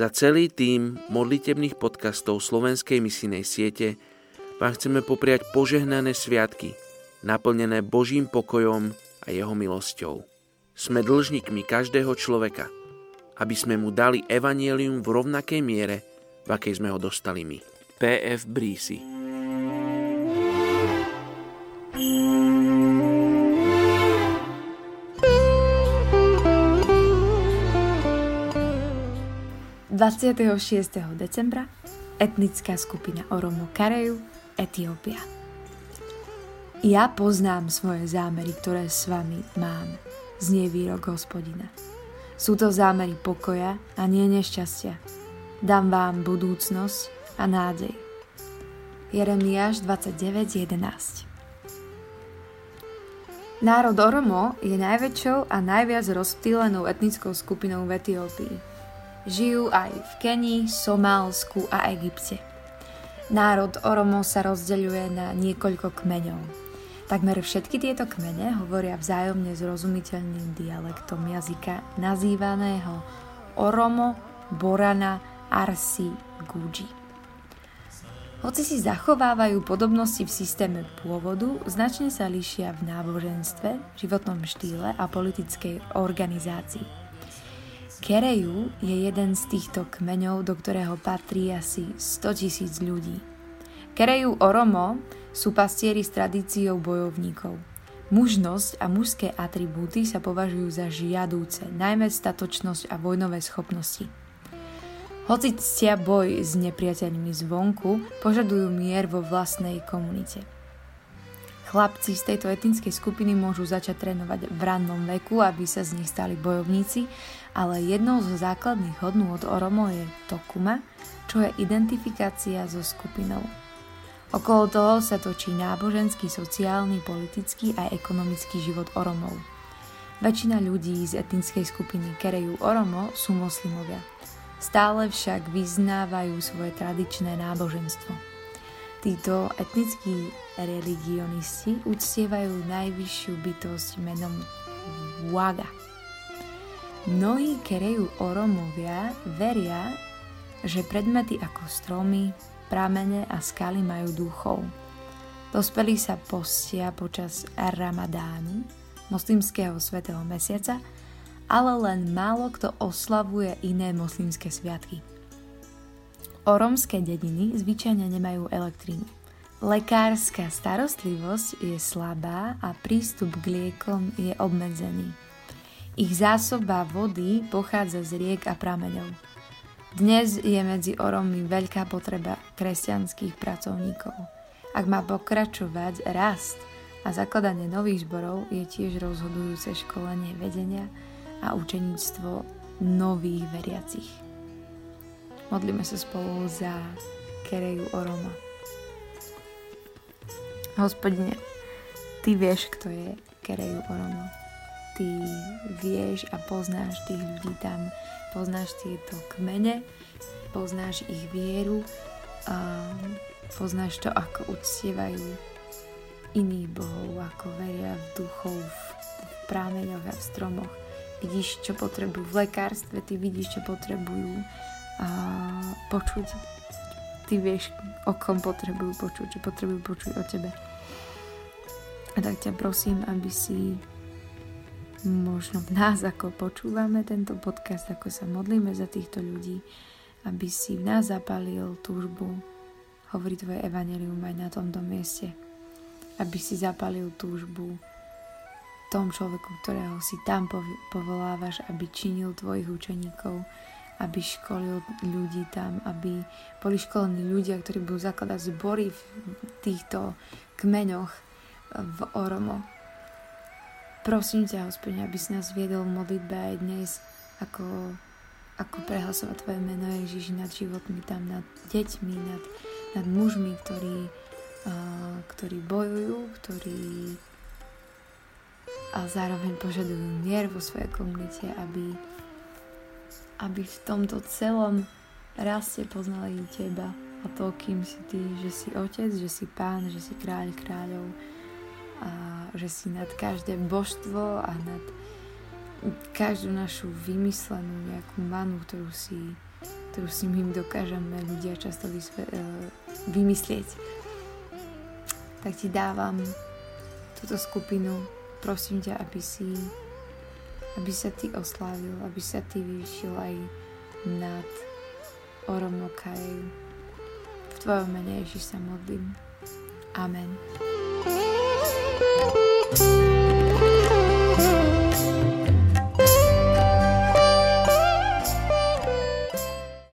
Za celý tím modlitebných podcastov Slovenskej misijnej siete vám chceme popriať požehnané sviatky, naplnené Božím pokojom a jeho milosťou. Sme dlžníkmi každého človeka, aby sme mu dali evanjelium v rovnakej miere, v akej sme ho dostali my. P.F. Brísi. Z 26. decembra etnická skupina Oromo Karrayyu, Etiópia. Ja poznám svoje zámery, ktoré s vami mám, znie výrok Hospodina. Sú to zámery pokoja a nie nešťastia. Dám vám budúcnosť a nádej. Jeremiáš 29.11. Národ Oromo je najväčšou a najviac rozptýlenou etnickou skupinou v Etiópii. Žijú aj v Keni, Somálsku a Egypte. Národ Oromo sa rozdeľuje na niekoľko kmeňov. Takmer všetky tieto kmene hovoria vzájomne zrozumiteľným dialektom jazyka nazývaného Oromo, Borana, Arsi, Guji. Hoci si zachovávajú podobnosti v systéme pôvodu, značne sa líšia v náboženstve, životnom štýle a politickej organizácii. Karrayyu je jeden z týchto kmeňov, do ktorého patrí asi 100 000 ľudí. Karrayyu Oromo sú pastieri s tradíciou bojovníkov. Mužnosť a mužské atribúty sa považujú za žiadúce, najmä statočnosť a vojnové schopnosti. Hoci ctia boj s nepriateľmi zvonku, požadujú mier vo vlastnej komunite. Chlapci z tejto etnickej skupiny môžu začať trénovať v rannom veku, aby sa z nich stali bojovníci, ale jednou zo základných hodnôt Oromo je tokuma, čo je identifikácia so skupinou. Okolo toho sa točí náboženský, sociálny, politický a ekonomický život Oromov. Väčšina ľudí z etnickej skupiny Karrayyu Oromo sú moslimovia. Stále však vyznávajú svoje tradičné náboženstvo. Títo etnickí religionisti uctievajú najvyššiu bytosť menom Waga. Mnohí Karrayyu Oromovia veria, že predmety ako stromy, pramene a skaly majú duchov. Dospelí sa postia počas Ramadánu, moslimského svätého mesiaca, ale len málo kto oslavuje iné moslimské sviatky. Oromské dediny zvyčajne nemajú elektrínu. Lekárska starostlivosť je slabá a prístup k liekom je obmedzený. Ich zásoba vody pochádza z riek a prameňov. Dnes je medzi Orommi veľká potreba kresťanských pracovníkov. Ak má pokračovať rast a zakladanie nových zborov, je tiež rozhodujúce školenie vedenia a učeníctvo nových veriacich. Modlíme sa spolu za Karrayyu Oromo. Hospodine, Ty vieš, kto je Karrayyu Oromo. Ty vieš a poznáš tých ľudí tam, poznáš tieto kmene, poznáš ich vieru, a poznáš to, ako uctievajú iných bohov, ako veria v duchov, v prámeňoch a v stromoch. Vidíš, čo potrebujú v lekárstve, Ty vidíš, čo potrebujú počuť. Ty vieš, o kom potrebujú počuť, čo potrebujú počuť o tebe. A tak ťa prosím, aby si možno v nás, ako počúvame tento podcast, ako sa modlíme za týchto ľudí, aby si v nás zapálil túžbu hovoriť tvoje evanjelium aj na tomto mieste. Aby si zapálil túžbu tom človeku, ktorého si tam povolávaš, aby činil tvojich učeníkov, aby školil ľudí tam, aby boli školení ľudia, ktorí budú zakladať zbory v týchto kmeňoch v Oromo. Prosím ťa, Hospodine, aby si nás viedol v modlitbe aj dnes, ako prehlasovať Tvoje meno, Ježiš, nad životmi tam, nad deťmi, nad mužmi, ktorí bojujú, ktorí a zároveň požadujú mier vo svojej komunite, aby v tomto celom raste poznali Teba a to, kým si Ty, že si Otec, že si Pán, že si Kráľ kráľov a že si nad každé božstvo a nad každú našu vymyslenú nejakú manu, ktorú si ktorú si my dokážeme ľudia často vymyslieť, tak ti dávam túto skupinu. Prosím ťa, aby sa ty oslávil, aby sa ty vyšil aj nad Oromo Karrayyu. V tvojom mene, Ježiš, sa modlím. Amen.